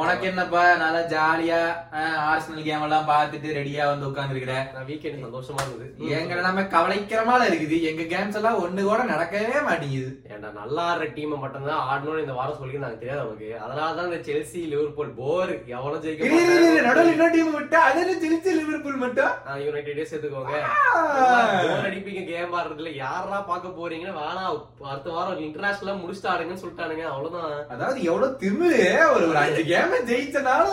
உனக்கு என்னப்பா நல்லா ஜாலியா ஆர்சனல் கேம் எல்லாம் பாத்துட்டு ரெடியா வந்து உட்காந்துருக்கிறேன். சந்தோஷமா இருக்குது. எங்க எல்லாமே கவலைக்கிறமால இருக்குது. எங்க கேம்ஸ் எல்லாம் ஒண்ணு கூட நடக்கவே மாட்டேங்குது. ஏன்னா நல்லா ஆடுற டீமை மட்டும்தான் ஆடணும்னு இந்த வாரம் சொல்லி நாங்க தெரியாது நமக்கு. அதனாலதான் இந்த செல்சி லிவர்பூல் போர் எவ்வளவு ஜெயிக்க நடுவில் இன்னொரு டீம் விட்டா அதே செல்சி லிவர்பூல் மட்டும் யுனைடெட் சேர்த்துக்கோங்க. போர் அடிப்பீங்க கேம் ஆடுறதுல யாரா பாக்க போறீங்கன்னா வேணா அடுத்த வாரம் இன்டர்நேஷனலா முடிச்சுட்டு ஆடுங்கன்னு சொல்லிட்டானுங்க. அவ்வளவுதான். அதாவது எவ்வளவு திமு மறக்காம லைக்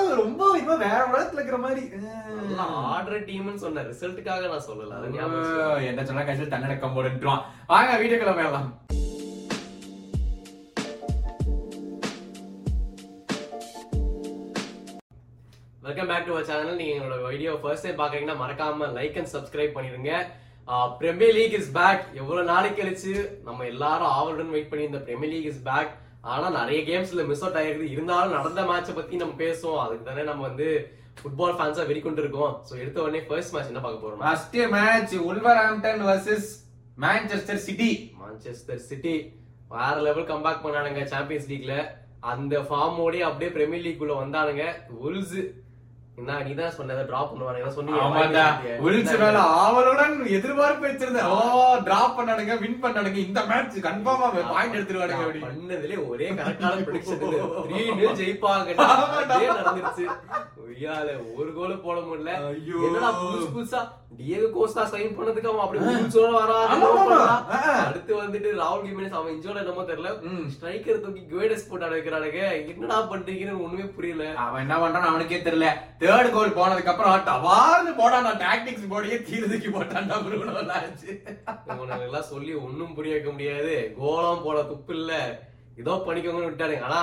அண்ட் சப்ஸ்கிரைப் பண்ணிருங்க. Premier league is back. எவ்வளவு நாளைக்கு கழிச்சு நம்ம எல்லாரும் ஆவலுடன் வெயிட் பண்ணி இந்த பிரீமியர் லீக் இஸ் பேக். ஆனா நிறைய கேம்ஸ்ல மிஸ் அவுட் ஆகிருக்கு. இருந்தாலும் நடந்த மேட்சை பத்தி நம்ம பேசுவோம். அதுக்கு தானே நம்ம வந்து ஃபுட்பால் ஃபேன்ஸா வெறிக்கொண்டு இருக்கோம். சோ எடுத்த உடனே ஃபர்ஸ்ட் மேட்ச் என்ன பார்க்க போறோம். First match Wolverhampton versus Manchester City. Manchester City வேற லெவல் கம்பேக் பண்ணானுங்க சாம்பியன்ஸ் லீக்ல. அந்த ஃபார்மோடய அப்படியே பிரீமியர் லீக் உள்ள வந்தானுங்க வூல்ஸ். எதிர்பார்ப்பு வச்சிருந்தேன். இந்த மேட்ச் கன்ஃபார்மா பாயிண்ட் எடுத்துருவாங்க. ஒரே கரெக்டான ஜெயிப்பாங்க. ஒரு கோல் போட முடியல. புதுசா டியேகோ கோஸ்டா சைன் பண்ணதுக்கு அவன் அப்படியே வராது. அடுத்து வந்துட்டு ராகுல் கிமேனஸ் அவன் இன்ஜோர்ட் என்னமோ தெரியல. ஸ்ட்ரைக்கர் தூக்கி குவேடஸ் போட்டு அடைக்கிறானுங்க. என்னடா பண்றீங்கன்னு ஒண்ணுமே புரியல. அவன் என்ன பண்றான்னு அவனுக்கே தெரியல. தேர்ட் கோல் போனதுக்கு அப்புறம் டவார்னு போட்டான். டாக்டிக்ஸ் போடியே தீர்த்துக்கி போட்டான்டா. உனக்கு எல்லாம் சொல்லி ஒன்னும் புரிய வைக்க முடியாது. கோலம் போட துப்பு இல்ல ஏதோ பண்ணிக்கோங்கன்னு விட்டாருங்க. ஆனா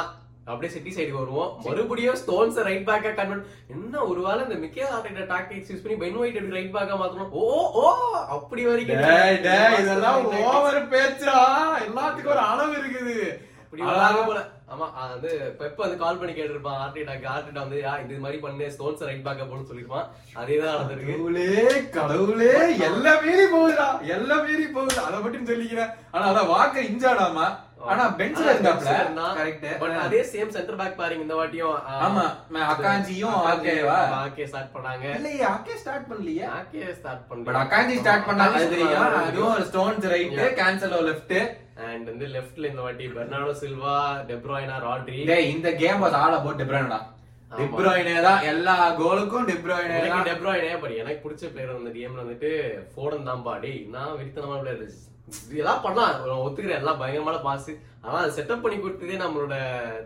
அப்படியே சிட்டி சைடு வருவோம். மறுபடியும் ஸ்டோன்ஸ் ரைட் பேக்கா கன்வெர்ட் என்ன ஒருவேளை இந்த மிக்கேல் ஆர்டெட்டா டாக்டிக்ஸ் யூஸ் பண்ணி பென் ஒயிட் எடுத்து ரைட் பேக்கா மாத்தணும். ஓ ஓ அப்படி வரைக்கும் இதெல்லாம் ஓவர் பேச்சா? எல்லாத்துக்கும் ஒரு அளவு இருக்குது. ஆமா வந்து பெப்ப வந்து கால் பண்ணி கேட்டிருப்பான் ஆர்டெட்டா வந்து இது மாதிரி பண்ணு ஸ்டோன்ஸ் ரைட் பேக்கா போன்னு சொல்லிருப்பான். அதேதான் நடந்திருக்கு. கடவுளே கடவுளே எல்லா மீறி போகுதா? எல்லா மீறி போகுது அதை மட்டும் சொல்லிக்கிறேன். ஆனா அத வாக்க இன்ஜாடாமா. ஆனா பெஞ்ச்ல இருந்தாப்ல கரெக்ட். பட் அதே சேம் சென்டர் பேக் பாருங்க இந்த வாட்டியும். ஆமா அகாஞ்சியும் ஆகேவா ஆகே ஸ்டார்ட் பண்ணாங்க. இல்ல ஆகே ஸ்டார்ட் பண்ணலையே. ஆகே ஸ்டார்ட் பண்ணல. பட் அகாஞ்சி ஸ்டார்ட் பண்ணாங்க தெரியுமா? அதுவும் Stones right Cancelo left and வந்து லெஃப்ட்ல இந்த வாட்டி பெர்னார்டோ சில்வா, டெ ப்ரூய்னா, ராட்ரி. டேய் இந்த கேம் வாஸ் ஆல் அபௌட் டெ ப்ரூய்னடா. டெ ப்ரூய்னே தான் எல்லா கோலுக்கும். டெ ப்ரூய்னே தான். டெ ப்ரூய்னே பட் எனக்கு பிடிச்ச பிளேயர் அந்த கேம்ல வந்துட்டு ஃபோடன் தான்பா. டேய் நான் விருத்தனமான பிளேயர் எல்லாம் பண்ணலாம் ஒத்துக்கிறேன். எல்லாம் பயங்கரமான பாஸ். ஆனா அது செட்டப் பண்ணி கொடுத்ததே நம்மளோட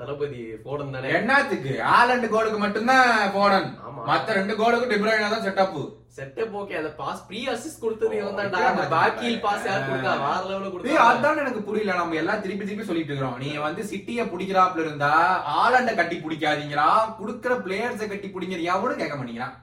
தளபதி போடன் தானே. என்னத்துக்கு ஆலண்ட் கோலுக்கு மட்டும்தான் போடன். மத்த ரெண்டு கோலுக்கு டெ ப்ரூய்னா தான் செட்டப். Setup okay. அந்த பாஸ் ப்ரீ அசிஸ்ட் கொடுத்தது இவன்தான்டா. அந்த பாக்கில் பாஸ் யார் கொடுத்தா? வேற லெவல்ல கொடுத்தா. அதான் எனக்கு புரியல. நம்ம எல்லாம் திருப்பி சொல்லிட்டு இருக்கோம். நீ வந்து சிட்டியை பிடிக்கிறாப்ல இருந்தா ஆலண்ட கட்டி பிடிக்காதீங்களா, குடுக்கிற பிளேயர்ஸ கட்டி பிடிங்கிற யாவோட கேட்க மாட்டீங்கிறான்.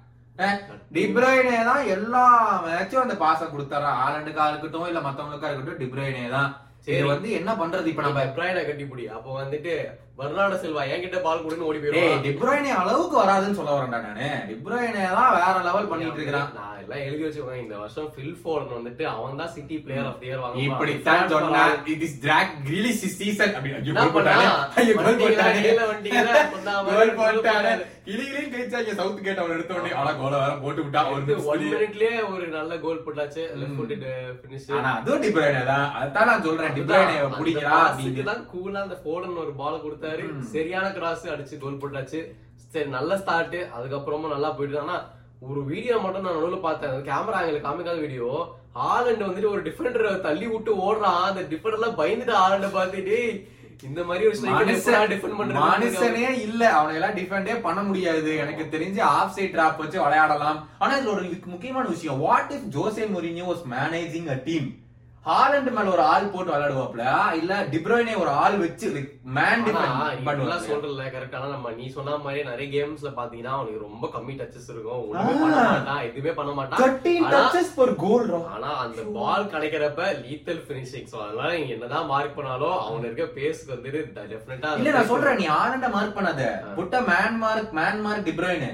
டெ ப்ரூய்னே தான் எல்லா மேட்சும் அந்த பாச கொடுத்தாரா. ஆலண்டுக்கா இருக்கட்டும் இல்ல மத்தவங்களுக்கா இருக்கட்டும் டெ ப்ரூய்னே தான். சரி வந்து என்ன பண்றது இப்ப? நம்ம ப்ரூய்னை கட்டிப்பிடி. அப்ப வந்துட்டு பெர்னார்டோ சில்வா என்கிட்ட பால் கொடுன்னு ஓடி போயிடும். டெ ப்ரூய்னே அளவுக்கு வராதுன்னு சொல்ல வரேன்டா நானு. டெ ப்ரூய்னே தான் வேற லெவல் பண்ணிட்டு இருக்கிறான். நான் எல்லாம் எழுதி வச்சிருக்கேன். இந்த வருஷம் ஃபில் ஃபோர்டன் வந்துட்டு அவன் தான் City player of the year வாங்குவான். இப்படி தான் சொன்னா it is track Grealish season அப்படி கோல் போட்டானே. ஐயோ கோல் போட்டானே. இல்ல வண்டியில கோல் போட்டானே. கிளிகிளே கேச்சாங்க. சவுத் கேட் அவன் எடுத்த உடனே ஆனா கோல வேற போட்டு விட்டா. ஒரு 1 மினிட்லயே ஒரு நல்ல கோல் போட்டாச்சு. Left foot finish. ஆனா அது டெ ப்ரூய்னே தான். அத நான் சொல்றேன் டெ ப்ரூய்னே புடிக்குறா அப்படிங்க தான். கூலா அந்த ஃபோர்டன் ஒரு பால் கொடுத்து சரியான கிராஸ் அடிச்சு கோல் போட்டாச்சு. சரி நல்ல ஸ்டார்ட். அதுக்கப்புறமும் நல்லா போயிட்டு. ஆனா ஒரு வீடியோ மட்டும் நான் நடுவில் பார்த்தேன். கேமரா எங்களுக்கு காமிக்காத வீடியோ. ஆலண்ட் வந்துட்டு ஒரு டிஃபெண்டர் தள்ளி விட்டு ஓடுறான். அந்த டிஃபெண்டர்லாம் பயந்துட்டு ஆலண்ட பார்த்துட்டு இந்த மாதிரி ஒரு மனுஷனே இல்ல. அவனை எல்லாம் டிஃபெண்டே பண்ண முடியாது. எனக்கு தெரிஞ்சு ஆஃப் சைட் டிராப் வச்சு விளையாடலாம். ஆனா இதுல ஒரு முக்கியமான விஷயம், what if José Mourinho was managing a team? Haaland மேல ஒரு ஆள் போட்டு விளையாடுவாப்ல இல்ல டெ ப்ரூய்னே ஒரு ஆள் வச்சு மேன் டிஃபெண்ட் பண்ணுவாங்க. சொல்றல கரெக்ட். ஆனா நம்ம நீ சொன்ன மாதிரி நிறைய கேம்ஸ்ல பாத்தீங்கன்னா அவனுக்கு ரொம்ப கம்மி டச்சஸ் இருக்கும். ஒண்ணுமே பண்ண மாட்டான். எதுவுமே பண்ண மாட்டான். 13 டச்சஸ் per goal. ஆனா அந்த பால் கிடைக்கிறப்ப லீத்தல் ஃபினிஷிங். சோ அதனால நீ என்னதான் மார்க் பண்ணாலும் அவன் இருக்க பேஸ்க்கு வந்துட்டு டெஃபினட்டா இல்ல. நான் சொல்றேன் நீ ஹாலண்ட மார்க் பண்ணாத. புட்ட மேன் மார்க் டெ ப்ரூய்னே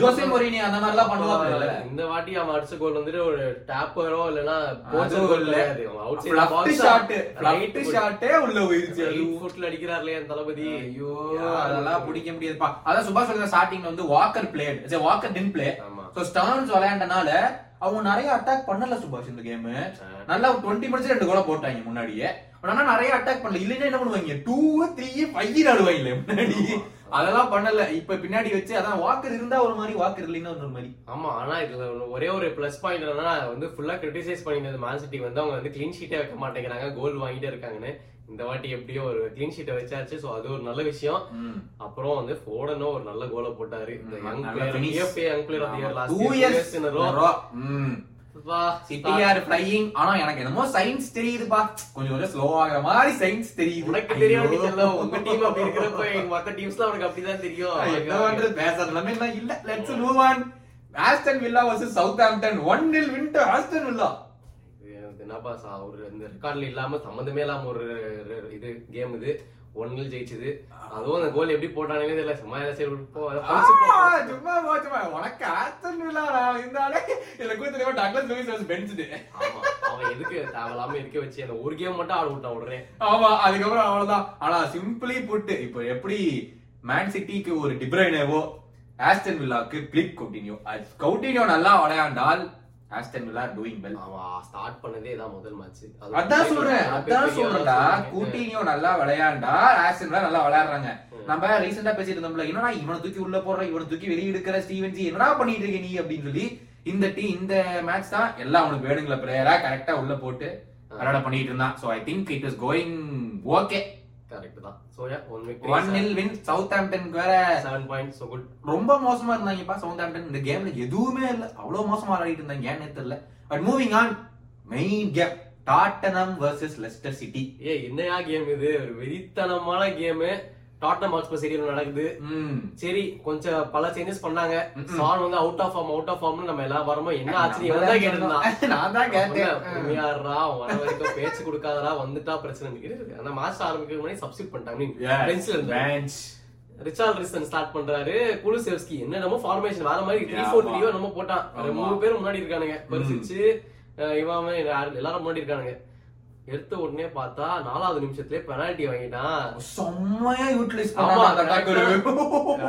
ஜோசே மோரினியோ அந்த மாதிரி எல்லாம் பண்ணுவாங்க. இந்த வாட்டி அவன் அடிச்ச கோல் வந்து ஒரு டாப்பரோ இல்லனா போச்சோ goal outside ball shot, right ஷாட்டே உள்ள போயிருச்சு. ஃபுட்ல அடிக்கறார்ல அந்த தலபதி, ஐயோ அதெல்லாம் பிடிக்க முடியாது. அதான் சுபா சொல்ற ஸ்டார்டிங்ல வந்து Walker played, say Walker didn't play. So Stones விளையாண்டனால அவங்க நிறைய அட்டாக் பண்ணல சுபாஷ். இந்த கேம் நல்லா 20 minutes 2 goal போட்டாங்க முன்னாடியே. ஆனா நிறைய அட்டாக் பண்ணல, இல்லைன்னா என்ன பண்ணுவாங்க 2, 3, 5 ஆடுவாங்களே முன்னாடி. அதெல்லாம் பண்ணல. இப்ப பின்னாடி வச்சு அதான் வாக்கர் இருந்தா ஒரு மாதிரி, வாக்கர் இல்லைன்னா ஒரு மாதிரி. ஆமா, ஆனா இதுல ஒரே ஒரு பிளஸ் பாயிண்ட் என்னன்னா வந்து ஃபுல்லா கிரிட்டிசைஸ் பண்ணிருந்தது மேன் சிட்டி வந்து அவங்க வந்து கிளீன் ஷீட்டே வைக்க மாட்டேங்கிறாங்க, கோல் வாங்கிட்டே இருக்காங்கன்னு. இந்த வாட்டி எப்படியோ ஒரு கிளீன் ஷீட்டை வச்சாச்சு, சோ அது ஒரு நல்ல விஷயம். அப்புறம் வந்து ஃபோடனோ ஒரு நல்ல கோலை போட்டாரு. இந்த young player of the year last 2 years in a row. வா சிட்டி ஆர் ஃப்ளையிங். ஆனா எனக்கு என்னமோ சைன்ஸ் தெரியுதுப்பா, கொஞ்சம் கொஞ்சம் ஸ்லோ ஆகுற மாதிரி சைன்ஸ் தெரியுது. உனக்கு தெரியாது இல்ல, உங்க டீம் அப்படி இருக்கறப்ப எங்க மத்த டீம்ஸ்லாம் உங்களுக்கு அப்படிதான் தெரியும். என்னன்றது பேசறதுலமே இல்ல. Let's move on. Aston Villa vs Southampton 1-0 win to Aston Villa. என்னப்பா சா ஒரு இந்த ரெக்கார்ட்ல இல்லாம சம்பந்தமே இல்லாம ஒரு இது கேம். இது 1-0 ஜெயிச்சது. அதுவும் அந்த கோல் எப்படி போட்டானே தெரியல. உனக்கு ஆஸ்டன் வில்லா இருந்தாலே டக்ளஸ் லூயிஸ் வாஸ் பென்ச்டு. அவன் எதுக்கு தேவையில்லாம இருக்க வச்சு அந்த ஒரு கேம் மட்டும் ஆட விட்டான் உடனே. ஆமா, அதுக்கப்புறம் அவ்வளவுதான். ஆனா சிம்பிளி புட், இப்ப எப்படி மேன் சிட்டிக்கு ஒரு டி ப்ரூயினேவோ ஆஸ்டன் வில்லாக்கு பிளிக் கவுட்டினியோ. கவுட்டினியோ நல்லா விளையாண்டால் Aston Villa doing well. ஆமா, ஸ்டார்ட் பண்ணதே தான் முதல் மேட்ச். அதான் சொல்றேன், அதான் சொல்றடா. கூட்டினியோ நல்லா விளையாண்டா Aston Villa நல்லா விளையாடுறாங்க. நம்ம ரீசன்ட்டா பேசிட்டு இருந்தோம்ல, என்னடா இவனை தூக்கி உள்ள போற, இவனை தூக்கி வெளிய எடுக்கிற ஸ்டீவன்சி, என்னடா பண்ணிட்டு இருக்க நீ அப்படின்னு சொல்லி. இந்த டீம் இந்த மேட்ச் தான் எல்லாம் அவனுக்கு வேணுங்கள பிளேயரா கரெக்டா உள்ள போட்டு விளையாட பண்ணிட்டு இருந்தான். So I think it is going okay. Correct தான். So yeah 1-0 win. Southampton வேற 7 points, so good. ரொம்ப மோசமா இருந்தாங்க பா Southampton இந்த கேம்ல, எதுவுமே இல்ல, அவ்வளவு மோசமா ஆடிட்டு இருந்தாங்க, ஏன்னே தெரியல. But moving on, main game Tottenham vs Leicester City. ஏய் என்னயா கேம் இது, ஒரு வெறித்தனமான கேம். Tottenham Hotspur சீரியல் நடக்குது. சரி, கொஞ்சம் பல சேஞ்சஸ் பண்ணாங்க. சான் வந்து அவுட் ஆஃப் ஃபார்ம் நம்ம எல்லா வரமோ என்ன ஆச்சு என்ன கேட்டேன். நான் தான் கேட்டேன், யாரா வர வரைக்கும் பேச்சு கொடுக்காதரா, வந்துட்டா பிரச்சனை இருக்கு. ஆனா மேட்ச் ஆரம்பிக்கும் முன்னாடி சப்ஸ்டிட் பண்ணிட்டாங்க. பென்ச்ல இருந்து ரிச்சார்ட்சன் ஸ்டார்ட் பண்றாரு, குலுசெவ்ஸ்கி என்னமோ ஃபார்மேஷன் வேற மாதிரி 3-4-3 நம்ம போட்டான். 3 பேர் முன்னாடி இருக்கானுங்க, பரிசிச்சு இவன் எல்லாரும் முன்னாடி இருக்கானுங்க. எடுத்த உடனே பார்த்தா 4வது நிமிஷத்துலயே பெனால்டி வாங்கிட்டான். செம்மையா யூட்டிலைஸ் பண்ணாங்க,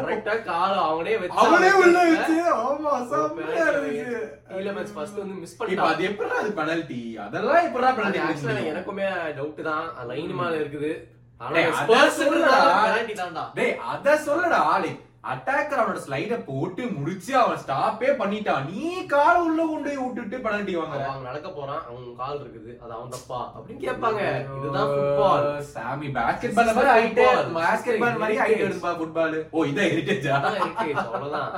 கரெக்ட்டா கால் அவனே வெச்சு அவனே உள்ள வெச்சு. ஆமா, செம்மையா இருந்துச்சு. இல்ல மேட்ச் ஃபர்ஸ்ட் வந்து மிஸ் பண்ணிட்டான். இப்போ அது எப்பறா அது பெனால்டி, அதெல்லாம் எப்பறா பெனால்டி. ஆக்சுவலா எனக்குமே டவுட் தான், லைன் மேல இருக்குது. ஆனா ஸ்பர்ஸ்ன்றா பெனால்டி தான்டா. டேய் அத சொல்லுடா, ஆளே அட்டாக்கர் அவனோட ஸ்லைட போட்டு முடிச்சு அவன் ஸ்டாப்பே பண்ணிட்டான், நீ கால உள்ள கொண்டு விட்டுட்டு பெனல்டி வாங்குற. அவன் நடக்க போறான், அவன் கால் இருக்குது, அது அவன் தப்பா அப்படின்னு கேட்பாங்க. இதுதான் ஃபுட்பால் சாமி, பாஸ்கெட்பால் மாதிரி ஹைட், பாஸ்கெட்பால் மாதிரி ஹைட் எடுப்பா ஃபுட்பால். ஓ இத ஹெரிடேஜா இருக்கு, அவ்வளவுதான்.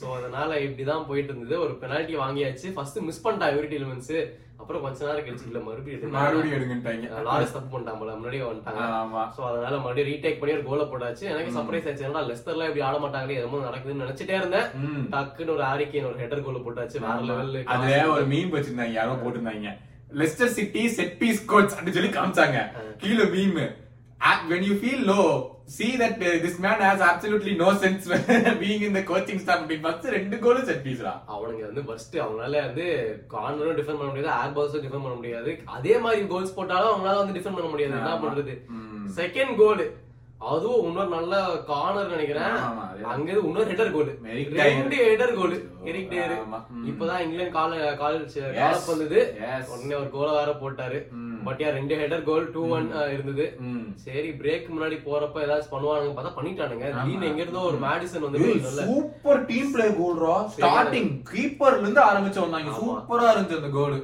சோ அதனால இப்படிதான் போயிட்டு இருந்தது. ஒரு பெனல்டி வாங்கியாச்சு, ஃபர்ஸ்ட் மிஸ் பண்ணிட்டா எவரிட் எலிமெண்ட்ஸ். அப்புறம் கொஞ்ச நேரம் கழிச்சு இல்ல மறுபடியும் எடுங்கட்டாங்க, லாரன்ஸ் தப்பு பண்ணிட்டாங்க, முன்னாடியே வந்துட்டாங்க. ஆமா, சோ அதனால மறுபடியும் ரீடேக் பண்ணி ஒரு கோல போட்டாச்சு. எனக்கு சர்ப்ரைஸ் ஆச்சு, ஏன்னா லெஸ்டர்லாம் இப்படி ஆட மாட்டாங்களே, எதுவும் நடக்குதுன்னு நினைச்சிட்டே இருந்தேன். டக்குன்னு ஒரு ஹாரிக்கேன் ஒரு ஹெட்டர் கோல போட்டாச்சு, வேற லெவல்ல. அதுல ஒரு மீம் வச்சிருந்தாங்க, யாரோ போட்டுருந்தாங்க Leicester City set piece goals அப்படின்னு சொல்லி காமிச்சாங்க. கீழே meme, when you feel low, see that this man has absolutely no sense being in the coaching staff. First 2 goal set piece ra avanunga vandu first avanaala vandu corner defend panna mudiyadhu, air balls defend panna mudiyadhu, adhe mari goals pottala avanaala vandu defend panna mudiyadhu, enna pandrathu. Second goal அதுவும் இன்னொரு நல்ல corner நினைக்கிறேன், அங்க இருந்து இன்னொரு header கோல், ரெண்டு header கோல் எரிக்டே. இப்பதான் இங்கிலாந்து கால் பண்ணுது, உடனே ஒரு கோல வேற போட்டாரு. பட் யா 2 header goal 2-1 இருந்தது. சரி, பிரேக் முன்னாடி போறப்ப ஏதாச்சும் பண்ணுவானுங்க பார்த்தா பண்ணிட்டானுங்க. நீங்க எங்க இருந்தோ ஒரு மேடிசன் வந்து சூப்பர் டீம் பிளே கோல்ரா, ஸ்டார்டிங் கீப்பர்ல இருந்து ஆரம்பிச்சு வந்தாங்க, சூப்பரா இருந்துச்சு அந்த கோல்.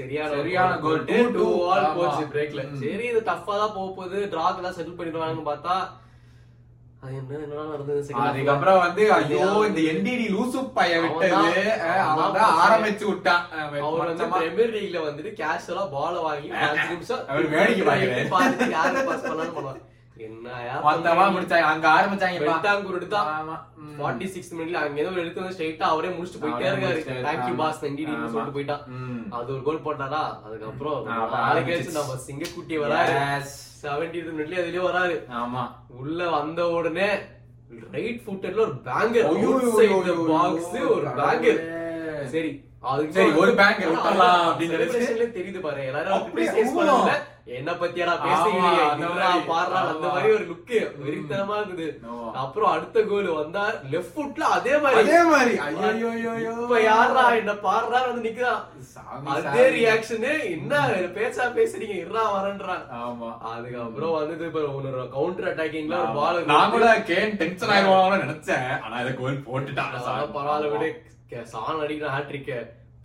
சரியான கோல், 2-2 போச்சு பிரேக்ல. சரி, இது டஃபா தான் போக போகுது, டிராக் எல்லாம் செட்டில் பண்ணிடுவாங்கன்னு பார்த்தா அது என்ன நடந்தது. அதுக்கப்புறம் வந்து ஐயோ இந்த என்டிடி லூசு பைய விட்டது, அவன் ஆரம்பிச்சு விட்டான். அவர் வந்து பிரீமியர் லீக்ல வந்துட்டு கேஷுவலா பால வாங்கி 5 நிமிஷம் வேடிக்கை பார்த்துட்டு யாரு பாஸ் பண்ணலாம்னு பண்ணுவாங்க. அவரே முடிச்சுட்டு போயிட்டே இருக்காரு, போயிட்டான். அது ஒரு கோல் போட்டாரா. அதுக்கப்புறம் சிங்கக்குட்டி வராரு 70th minute, அதுலயும் வராரு. உள்ள வந்த உடனே ரைட் ஃபுட்டர்ல ஒரு banger outside the box ஒரு பேங்கர். சரி சரி ஒரு பேங்கர் விட்டலாம் அப்படி நினைச்சேன். தெரியுது பாரு எல்லாரும் அப்ரிசியேட் பண்ணல. என்ன பத்தியாடா பேசுறீங்க என்னடா பாறா அந்த மாதிரி ஒரு லுக் வெறித்தனமா இருக்குது. அப்புறம் அடுத்த கோல் வந்தா லெஃப்ட் ஃபுட்ல அதே மாதிரி ஐயோ இப்ப யாரா என்ன பாறா வந்து நிக்குதா அதே ரியாக்ஷன். என்ன பேசா பேசுறீங்க இறா வரன்றான். ஆமா அதுக்கப்புறம் வந்தது இப்ப ஒரு கவுண்டர் அட்டாக்கிங்ல ஒரு பால். நான் கூட கேன் டென்ஷன் ஆயிடுவாங்கன்னு நினைச்சேன். ஆனா இத கோல் போட்டுட்டான். பரவாயில்ல விட சான் அடிக்கிற ஹாட்ரிக்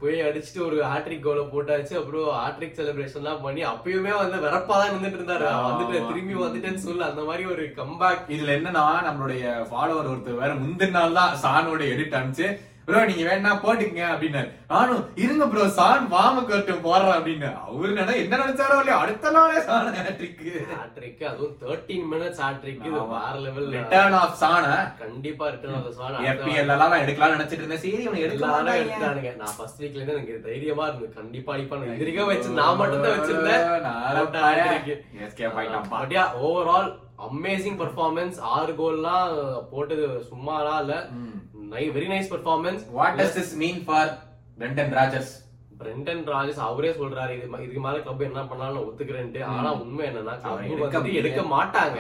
போய் அடிச்சுட்டு ஒரு ஹாட்ரிக் கோல போட்டாச்சு. அப்புறம் ஹாட்ரிக் செலிப்ரேஷன் எல்லாம் பண்ணி அப்பயுமே வந்து வெறப்பாதான் வந்துட்டு இருந்தாரு. வந்துட்டு திரும்பி வந்துட்டேன்னு சொல்லு அந்த மாதிரி ஒரு கம்பேக். இதுல என்னன்னா நம்மளுடைய ஃபாலோவர் ஒருத்தர் வேற முந்தின நாள் தான் சானோட எடிட் அனுப்பிச்சு ப்ரோ நீங்க வேணா போட்டுக்கங்க அப்படின்னாரு. நானும் இருங்க ப்ரோ சான் வாம கட்டு போடுறேன் அப்படின்னு. அவரு என்ன நினைச்சாரோ இல்லையா அடுத்த நாளே சான் ஹாட்ரிக் அதுவும் 13 minutes ஹாட்ரிக் வேற லெவல். ரிட்டர்ன் ஆஃப் சான கண்டிப்பா ரிட்டர்ன் ஆஃப் சான் FPL எல்லாம் நான் எடுக்கலாம்னு நினைச்சிட்டு இருந்தேன். சரி அவன் எடுக்கலாம்னு எடுத்தானுங்க. நான் ஃபர்ஸ்ட் வீக்ல இருந்து எனக்கு தைரியமா இருந்தது கண்டிப்பா அடிப்பானு. இதுக்கே வச்சு நான் மட்டும் தான் வச்சிருந்தேன். Overall amazing performance. 6 goals போட்டது சும்மாலாம் இல்ல. Very nice performance. What does this mean for Brendan Rodgers? Brendan Rodgers அவரே சொல்றாரு இதுக்கு மேல கிளப் என்ன பண்ணாலும் ஒத்துக்கிறேன்ட்டு. ஆனா உண்மை என்னன்னா கிளப் எடுக்க மாட்டாங்க.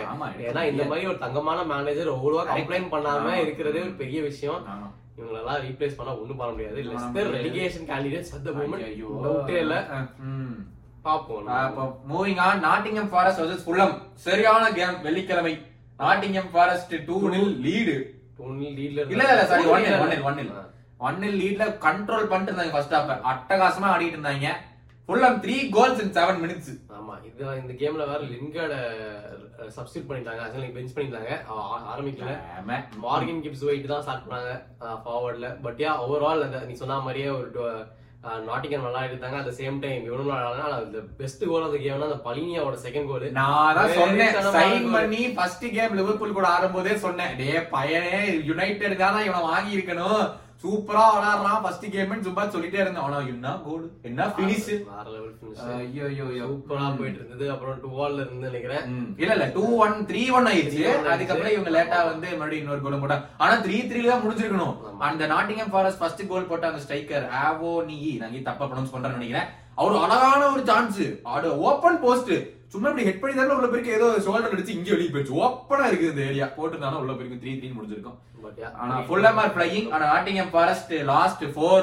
ஏன்னா இந்த மாதிரி ஒரு தங்கமான மேனேஜர் ஒவ்வொருவா கம்ப்ளைண்ட் பண்ணாம இருக்கிறதே ஒரு பெரிய விஷயம். இவங்களெல்லாம் ரீப்ளேஸ் பண்ணா ஒண்ணும் பண்ண முடியாது. Leicester relegation candidates at the moment. டவுட்டே இல்ல. பாப்போம். Moving on, Nottingham Forest versus Fulham. சரியான கேம் வெள்ளிக்கிழமை. Nottingham Forest 2-0 lead. கண்ட்ரோல் பண்ணிட்டு இருந்தாங்க ஃபர்ஸ்ட் ஹாஃப். அட்டகாசமா ஆடிட்டு இருந்தாங்க. Fulham 3 goals in 7 minutes. ஆமா இது இந்த கேம்ல வேற லிங்கார்ட் சப்ஸ்டிட் பண்ணிட்டாங்க. அசல் பெஞ்ச் பண்ணிட்டாங்க ஆரம்பிக்கல. மார்கன் கிப்ஸ் ஒயிட் தான் ஸ்டார்ட் பண்ணாங்க ஃபார்வர்ட்ல. பட் யா ஓவரால் அந்த நீ சொன்ன மாதிரியே ஒரு நாட்டிங்கம் நல்லா இருந்தாங்க. அட் தி சேம் டைம் இவ்வளவு நல்லா அந்த பெஸ்ட் கோல் அந்த கேம்னா அந்த பலினியாவோட செகண்ட் கோல். நான் தான் சொன்னேன் சைன் பண்ணி ஃபர்ஸ்ட் கேம் லிவர்பூல் கூட ஆடும்போதே சொன்னேன் டே பையனே யுனைட்டெட்கா தான் இவனை வாங்கி இருக்கணும். சூப்பரா விளையாடுறான் ஃபர்ஸ்ட் கேம்னு சும்மா சொல்லிட்டே இருந்தேன். ஆனா என்ன கோல் என்ன ஃபினிஷ் வேற லெவல் ஃபினிஷ். ஐயோ சூப்பரா போயிட்டு இருந்தது. அப்புறம் 2-1 இருந்து நினைக்கிறேன் இல்ல 2-1 3-1 ஆயிடுச்சு. அதுக்கப்புறம் இவங்க லேட்டா வந்து மறுபடியும் இன்னொரு கோல் போட்டாங்க. ஆனா 3-3 தான் முடிஞ்சிருக்கணும். அந்த நாட்டிங்ஹாம் ஃபாரஸ்ட் ஃபர்ஸ்ட் கோல் போட்ட அந்த ஸ்ட்ரைக்கர் ஆவோ நீ நான் தப்பா ப்ரொனவுன்ஸ் பண்றேன்னு நினைக்கிறேன். அவரு அழகான ஒரு சான்ஸ் அது ஓபன் போஸ்ட் சும்மா இப்படி ஹெட் பண்ணி தானே உள்ள போயிருக்கு. ஏதோ ஷோல்டர் அடிச்சு இங்கே வெளியே போயிடுச்சு. ஓப்பனா இருக்குது இந்த ஏரியா போட்டுருந்தாலும் உள்ள போயிருக்கு. 3-3 முடிஞ்சிருக்கும். ஆனா ஃபுல்லம் ஆர் பிளேயிங். ஆனா நாட்டிங்ஹாம் ஃபாரஸ்ட் லாஸ்ட் 4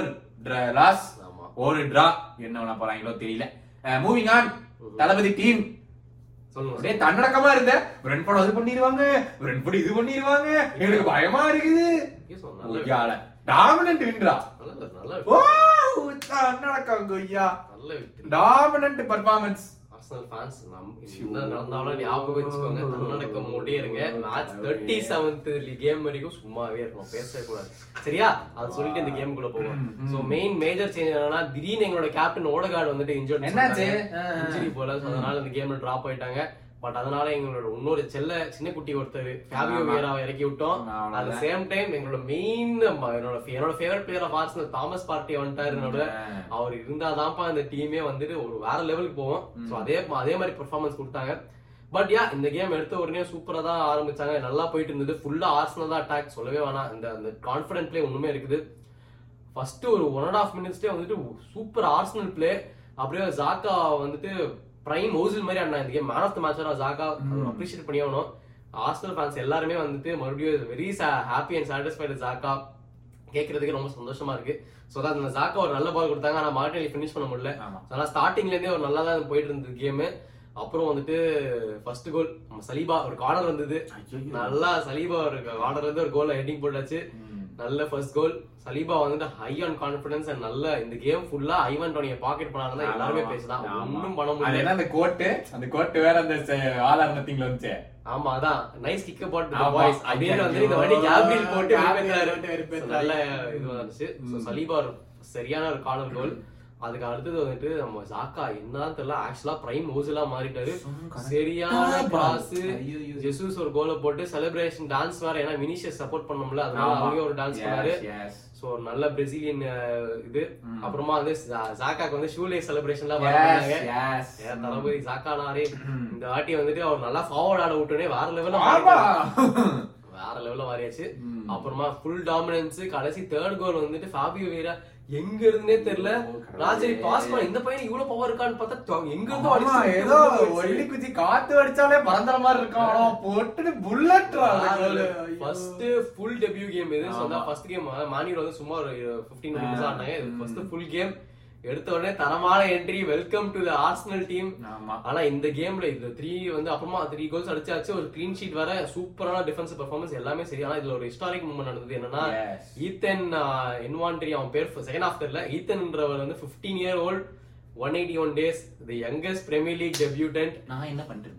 draws ஒரு டிரா. என்ன பண்ண போறாங்களோ தெரியல. Moving on. தளபதி டீம் சொல்லுங்க தன்னடக்கமா இருந்த ரென்போட அது பண்ணிடுவாங்க ரென்போட இது பண்ணிடுவாங்க எனக்கு பயமா இருக்குது. டாமினன்ட் வின்ரா தன்னடக்கம் கொய்யா டாமினன்ட் பெர்ஃபார்மன்ஸ். சும்மாவே இருக்கும் பேசவே கூடாது. சரியா அது சொல்லிட்டு இந்த கேம் குள்ள போவோம். சோ மெயின் மேஜர் சேஞ்ச் என்னன்னா திடீர்னு எங்களோட கேப்டன் ஓடகார்டு வந்துட்டு இன்ஜுரி போல. அதனால இந்த கேம்ல டிராப் ஆயிட்டாங்க. பட் அதனால எங்களோட இன்னொரு செல்ல சின்ன குட்டி ஒருத்தர் ஃபேபியோ வியராவை இறக்கி விட்டோம். அட் தி சேம் டைம் எங்களோட மெயின் என்னோட favourite player of Arsenal Thomas Partey வந்துட்டாரு. என்னோட அவர் இருந்தாதான்ப்பா இந்த டீமே வந்துட்டு ஒரு வேற லெவலுக்கு போவோம். ஸோ அதே மாதிரி பெர்ஃபார்மன்ஸ் கொடுத்தாங்க. பட் யா இந்த கேம் எடுத்த உடனே சூப்பரா தான் ஆரம்பிச்சாங்க. நல்லா போயிட்டு இருந்தது. ஃபுல்லா ஆர்சனல் தான் அட்டாக் சொல்லவே வேணாம். அந்த கான்ஃபிடென்ட் பிளே ஒண்ணுமே இருக்குது. ஃபர்ஸ்ட் ஒரு 1.5 minutes வந்துட்டு சூப்பர் ஆர்சனல் பிளே. அப்படியே ஜாக்கா வந்துட்டு பிரைம் ஹோசில் மாதிரி ஆனா இந்த கேம் மேன் ஆஃப் தி மேட்சா ஜாகா அப்ரிஷியேட் பண்ணி ஆகணும். ஆர்சனல் ஃபேன்ஸ் எல்லாருமே வந்துட்டு மறுபடியும் வெரி ஹாப்பி அண்ட் சாட்டிஸ்ஃபைடு. ஜாகா கேட்கறதுக்கு ரொம்ப சந்தோஷமா இருக்கு. சோ அந்த ஜாக்கா ஒரு நல்ல பால் கொடுத்தாங்க. ஆனா மார்டினெல்லி ஃபினிஷ் பண்ண முடியல. ஆனா ஸ்டார்டிங்ல இருந்தே ஒரு நல்லா தான் போயிட்டு இருந்தது கேமு. அப்புறம் வந்துட்டு ஃபர்ஸ்ட் கோல் சலீபா ஒரு கார்னர் வந்தது. நல்லா சலீபா ஒரு கார்னர் இருந்து ஒரு கோல் ஹெட்டிங் போட்டாச்சு. நல்ல ஃபர்ஸ்ட் கோல். சலீபா வந்துட்டு ஹை ஆன் கான்ஃபிடன்ஸ் அண்ட் நல்ல இந்த கேம் ஃபுல்லா ஐவன் டோனியை பாக்கெட் பண்ணாலும் தான் எல்லாருமே பேசலாம். ஒன்னும் பண்ண முடியாது. அந்த கோட்டு வேற அந்த ஆல் ஆர் நதிங்ல வந்துச்சு. ஆமா அதான் nice kick about the boys அப்படியே வந்து இந்த வாட்டி கேப்ரியல் போட்டு நல்ல இது வந்துச்சு. சலீபா சரியான ஒரு கார்னர் கோல். அதுக்கு அடுத்தது வந்துட்டு நம்ம ஜாக்கா என்னன்னு தெரியல ஆக்சுவலா பிரைம் ஹோஸ்லா மாறிட்டாரு. சரியான பாஸ். ஜெசூஸ் ஒரு கோல போட்டு செலிப்ரேஷன் டான்ஸ் வேற. ஏன்னா வினிஷியஸ் சப்போர்ட் பண்ணோம்ல அதனால அவங்க ஒரு டான்ஸ் பண்ணாரு. சோ நல்ல பிரேசிலியன் இது. அப்புறமா வந்து ஜாக்காக்கு வந்து ஷூலே செலிப்ரேஷன்லாம் பண்ணாங்க. தளபதி ஜாக்கானாரே இந்த வாட்டி வந்துட்டு அவர் நல்லா ஃபார்வர்ட் ஆட விட்டோடனே வேற லெவல்ல ஆயிடுச்சு. அப்புறமா ஃபுல் டாமினன்ஸ். கடைசி தேர்ட் கோல் வந்துட்டு ஃபாபியோ வீரா எங்க இருந்தே தெரியல. ராஜரி பாஸ் பண்ண இந்த பையன் இவ்வளவு பவர் இருக்கான்னு பார்த்தா எங்க இருந்தோ ஏதோ ஒல்லி குச்சி காத்து அடிச்சாலே பறந்தற மாதிரி இருக்கான். போட்டு bullet first full debut game இது. சொன்னா ஃபர்ஸ்ட் கேம் மானியூர் வந்து சும்மா ஒரு 15 நிமிஷம் ஆனாங்க. இது ஃபர்ஸ்ட் ஃபுல் கேம் எடுத்த உடனே தரமான entry. Welcome to the Arsenal team. ஆனா இந்த கேம்ல இந்த 3 வந்து அப்புறமா 3 கோல்ஸ் அடிச்சாச்சு. ஒரு க்ளீன் ஷீட் வர சூப்பரான டிஃபென்ஸ் பெர்ஃபார்மன்ஸ் எல்லாமே சரி. ஆனா இதுல ஒரு ஹிஸ்டாரிக் மூமெண்ட் நடந்தது என்னன்னா ஈத்தன் என்வான்ட்ரி, அவன் பேர் செகண்ட் ஹாஃப் தெரியல, ஈத்தன்ன்றவர் வந்து 15 year old, 181 days, the youngest Premier League debutant. நான் என்ன பண்றேன்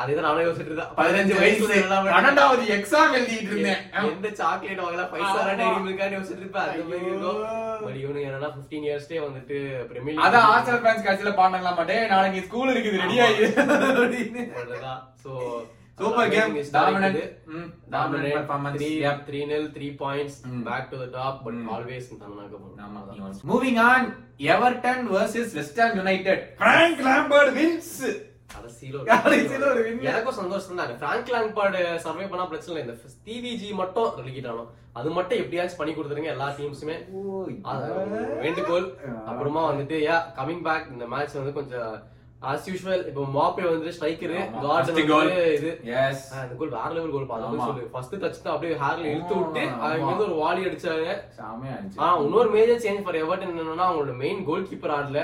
அதுதான் நானே யோசிச்சுட்டு இருந்தேன். 15 வயசுல 12வது எக்ஸாம் எழுதிட்டு இருந்தேன். எந்த சாக்லேட் வாங்கலாம், 5 சாரா டைரி மில்கானே யோசிச்சுட்டு இருப்பேன். அது மாதிரி இருக்கும். பட் இவனுக்கு என்னன்னா 15 இயர்ஸ்டே வந்துட்டு பிரீமியர் லீக். அத ஆர்சனல் ஃபேன்ஸ் கட்சில பாண்டலாம் மாட்டே. நாளைக்கு ஸ்கூல் இருக்குது, ரெடி ஆயி அடடா. So super game. Dominant performance. 3-0, 3 points, back to the top. But always தன்னனாக போறோம். Moving on, Everton versus West Ham United. Frank Lampard wins. எனக்கும் சந்தோஷம் தான். பிராங்க் லாம்பார்ட் சர்வே பண்ணா பிரச்சனை இல்லை. இந்த டிவிஜி மட்டும் ரிலீட் ஆனோம், அது மட்டும் எப்படியாச்சும் பண்ணி கொடுத்துருங்க எல்லா டீம்ஸுமே வேண்டுகோள். அப்புறமா வந்துட்டு கமிங் பேக் இந்த மேட்ச் வந்து கொஞ்சம் as usual. இப்போ மாப்பே வந்து ஸ்ட்ரைக்கர் காட் இது எஸ் அந்த கோல் வேற லெவல் கோல் பாத்தோம். சொல்லு ஃபர்ஸ்ட் டச் தான் அப்படியே ஹேர்ல இழுத்து விட்டு அவங்க வந்து ஒரு வாலி அடிச்சாங்க. சாமையா இருந்துச்சு. இன்னொரு மேஜர் சேஞ்ச் ஃபார் எவர்டன் என்னன்னா அவங்களோட மெயின் கோல் கீப்பர் ஆடல.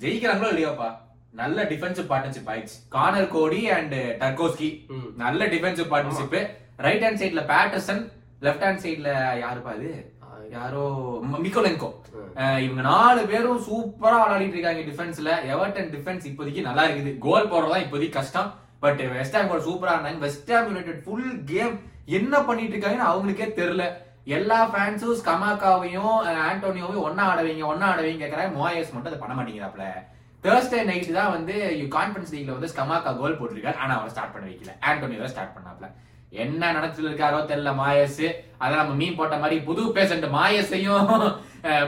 ஜெயிக்கிறாங்களோ இல்லையாப்பா, நல்ல டிஃபென்சிவ் பார்ட்னர்ஷிப் ஆயிடுச்சு. கார்னர் கோடி அண்ட் டர்கோஸ்கி நல்ல டிஃபென்சிவ் பார்ட்னர்ஷிப். ரைட் ஹேண்ட் சைட்ல பேட்டர்சன், லெப்ட் ஹேண்ட் சைட்ல யாருப்பா அது, யாரோ மிக்கோலென்கோ. இவங்க 4 பேரும் சூப்பரா விளையாடிட்டு இருக்காங்க டிஃபென்ஸ்ல. எவர்டன் டிஃபென்ஸ் இப்போதைக்கு நல்லா இருக்குது. கோல் போடுறதா இப்போதைக்கு கஷ்டம். பட் வெஸ்ட் ஹாம் கோல் சூப்பரா இருந்தாங்க. West Ham United full game என்ன பண்ணிட்டு இருக்காங்கன்னு அவங்களுக்கே தெரியல. எல்லா ஃபேன்ஸும் ஸ்கமாக்காவையும் ஆண்டோனியோவையும் ஒன்னா ஆடவீங்க கேட்கறாங்க. மோயஸ் மட்டும் அதை பண்ண மாட்டேங்கிறாப்ல. Thursday night தான் வந்து கான்ஃபரன்ஸ் லீக்ல வந்து ஸ்கமாக்கா கோல் போட்டிருக்காரு. ஆனா அவரை ஸ்டார்ட் பண்ண வைக்கல, ஆண்டோனியோவை ஸ்டார்ட் பண்ணாப்ல. என்ன நடத்துல இருக்காரோ தெரியல மாயஸ். அதான் நம்ம மீன் போட்ட மாதிரி புது பேஷண்ட் மாயஸையும்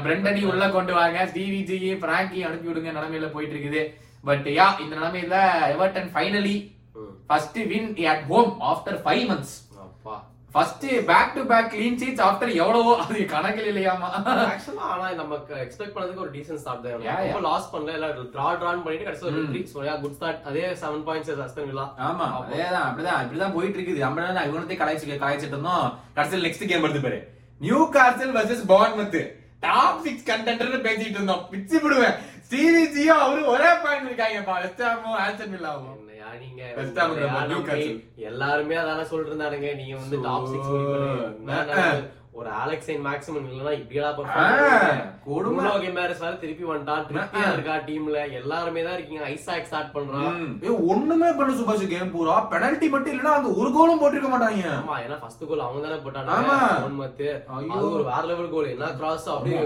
பிரெண்டனையும் உள்ள கொண்டு வாங்க, டிவிஜி பிராங்கி அனுப்பி விடுங்க நிலைமையில போயிட்டு இருக்குது. பட் இந்த நிலைமையில Everton finally first win at home after 5 months. First back to back clean sheets after எவ்வளவோ அது கணக்கில் இல்லையாமா ஆக்சுவலா. ஆனா நமக்கு எக்ஸ்பெக்ட் பண்ணதுக்கு ஒரு டீசன்ட் ஸ்டார்ட் தான். ரொம்ப லாஸ் பண்ணல, இல்ல ட்ரான் பண்ணிட்டு கடைசில ஒரு ட்ரிக்ஸ் ஒரே குட் ஸ்டார்ட். அதே 7 பாயிண்ட்ஸ் அஸ்டன் வில்லா. ஆமா அதேதான், அப்படிதான் போயிட்டு இருக்குது. நம்மளால இவனத்தை கலாய்ச்சிட்டு இருந்தோம். கடைசில நெக்ஸ்ட் கேம் எடுத்து பாரு, Newcastle versus Bournemouth. Top 6 contender பேசிட்டு இருந்தோம். பிச்சு விடுவேன். சிவிஜியோ அவரு ஒரே பாயிண்ட் இருக்காங்கப்பா. வெஸ்ட் ஹாமும் ஆஸ்டன் வில்லாவும் எல்லாருமே அதான சொல்றானுங்க. நீங்க வந்து டாப் 6 ஒரு அலெக்ஸ் அண்ட் மேக்ஸிமம் இல்லனா இப்படியா பர்ஃபார்ம் கொடுமோ கேமரஸ் வர திருப்பி வந்தான். ட்ரிப்பியா இருக்கா டீம்ல எல்லாருமே தான் இருக்கீங்க. ஐசாக் ஸ்டார்ட் பண்றான். ஒண்ணுமே பண்ண சுபாஷ் கேம் பூரா பெனல்டி மட்டும் இல்லனா அந்த ஒரு கோலும் போட்டுக்க மாட்டாங்க. ஆமா, ஏனா ஃபர்ஸ்ட் கோல் அவங்க தான போட்டாங்க. போர்ன்மூத் அது ஒரு வேற லெவல் கோல். என்ன கிராஸ் அப்படியே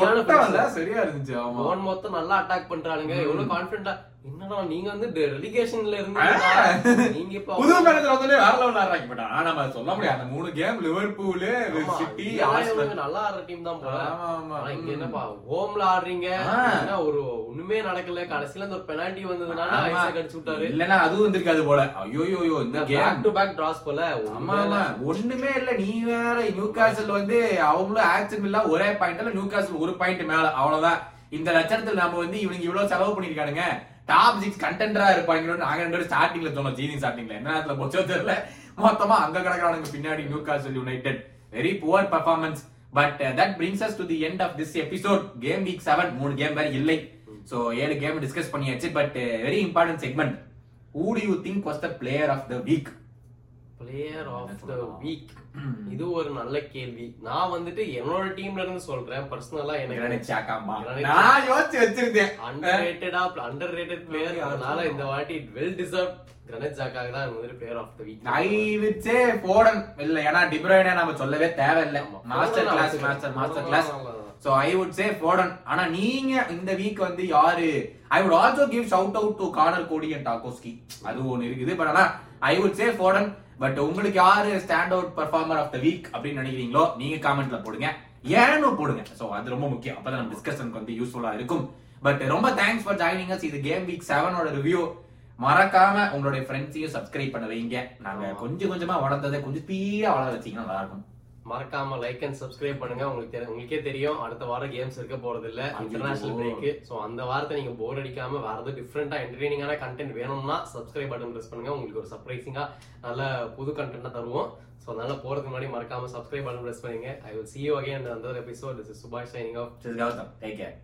தொட்டல சரியா இருந்துச்சு. ஆமா, போர்ன்மூத் நல்லா அட்டாக் பண்றானுங்க. எவ்வளவு கான்ஃபிடன்ட்டா என்னடா நீங்க வந்து ரெலிகேஷன்ல இருந்து நீங்க இப்ப புது மேனேஜர் வந்தே வேற லெவல் ஆறாங்க. பட் ஆனா நம்ம சொல்ல முடியாது அந்த 3 கேம் லிவர்பூல் சிட்டி ஆர்சனல் நல்லா ஆற டீம் தான் போல. ஆமா ஆமா, இங்க என்னப்பா ஹோம்ல ஆறீங்க, என்ன ஒரு ஒண்ணுமே நடக்கல. கடைசில அந்த ஒரு பெனால்டி வந்ததுனால ஐசாக் அடிச்சு விட்டாரு. இல்லனா அது வந்திருக்காது போல. ஐயோயோ, இந்த பேக் டு பேக் டிராஸ் போல. ஆமாமா, ஒண்ணுமே இல்ல. நீ வேற நியூகாசல் வந்து அவங்களும் ஆக்சன் இல்ல ஒரே பாயிண்ட்ல. நியூகாசல் ஒரு பாயிண்ட் மேல, அவ்வளவுதான். இந்த லட்சத்துல நாம வந்து இவனுக்கு இவ்வளவு செலவு பண்ணிருக்கானுங்க, டாப் 6 கண்டெண்டரா இருப்பாங்க. நாங்க 2 பேரும் ஸ்டார்டிங்ல சொன்னோம், ஜீனி ஸ்டார்டிங்ல என்ன நேரத்துல போச்சோ தெரியல. மொத்தமா அங்க கிடக்குறானுங்க பின்னாடி Newcastle United. Very poor performance. But that brings us to the end of this episode. Game week 7, 3 game வேற இல்லை. சோ 7 கேம் டிஸ்கஸ் பண்ணியாச்சு. But very important segment. Who do you think was the player of the week? Player of the week, இது ஒரு நல்ல கேள்வி. நான் வந்துட்டு என்னோட டீம்ல இருந்து சொல்றேன். பர்சனலா எனக்கு இந்த வாட்டி வெல் டிசர்வ் கிரனட் ஜாக்காக தான் வந்து player of the week. I would say Foden. இல்ல, ஏன்னா டி ப்ரூய்னே நாம சொல்லவே தேவையில்லை. Master class So I would say Foden. ஆனா நீங்க இந்த வீக் வந்து யாரு? I would also give shout out to Connor Cody and Tarkowski. அது ஒன்னு இருக்குது. பட் ஆனா I would say Foden. But உங்களுக்கு யாரு stand out performer of the week அப்படின்னு நினைக்கிறீங்களோ நீங்க காமெண்ட்ல போடுங்க, ஏன்னு போடுங்க. சோ அது ரொம்ப முக்கியம், அப்பதான் நம்ம டிஸ்கஷனுக்கு வந்து யூஸ்ஃபுல்லா இருக்கும். பட் ரொம்ப தேங்க்ஸ் ஃபார் ஜாயினிங் அஸ். இது கேம் வீக் 7ஓட ரிவ்யூ. மறக்காம உங்களுடைய ஃப்ரெண்ட்ஸையும் சப்ஸ்கிரைப் பண்ண வைங்க. நாங்க கொஞ்சம் கொஞ்சமா வளர்ந்ததை கொஞ்சம் தீர வளர வச்சிங்கன்னா நல்லா இருக்கும். மறக்காம லைக் அண்ட் சப்ஸ்கிரைப் பண்ணுங்க. உங்களுக்கே தெரியும் அடுத்த வாரம் கேம்ஸ் இருக்க போறது இல்ல, இன்டர்நேஷனல் பிரேக்கு. சோ அந்த வாரத்தை நீங்க போர் அடிக்காம வேற ஏதாவது டிஃப்ரெண்டா என்டர்டெய்னிங்கான கண்டென்ட் வேணும்னா சப்ஸ்கிரைப் பட்டன் பிரஸ் பண்ணுங்க. உங்களுக்கு ஒரு சர்ப்ரைசிங்கா நல்ல புது கண்டென்ட்டா தருவோம். சோ அதனால போறதுக்கு முன்னாடி மறக்காம சப்ஸ்கிரைப் பட்டன் பிரஸ் பண்ணுங்க. I will see you again in another episode. This is Subhash signing off. Take care.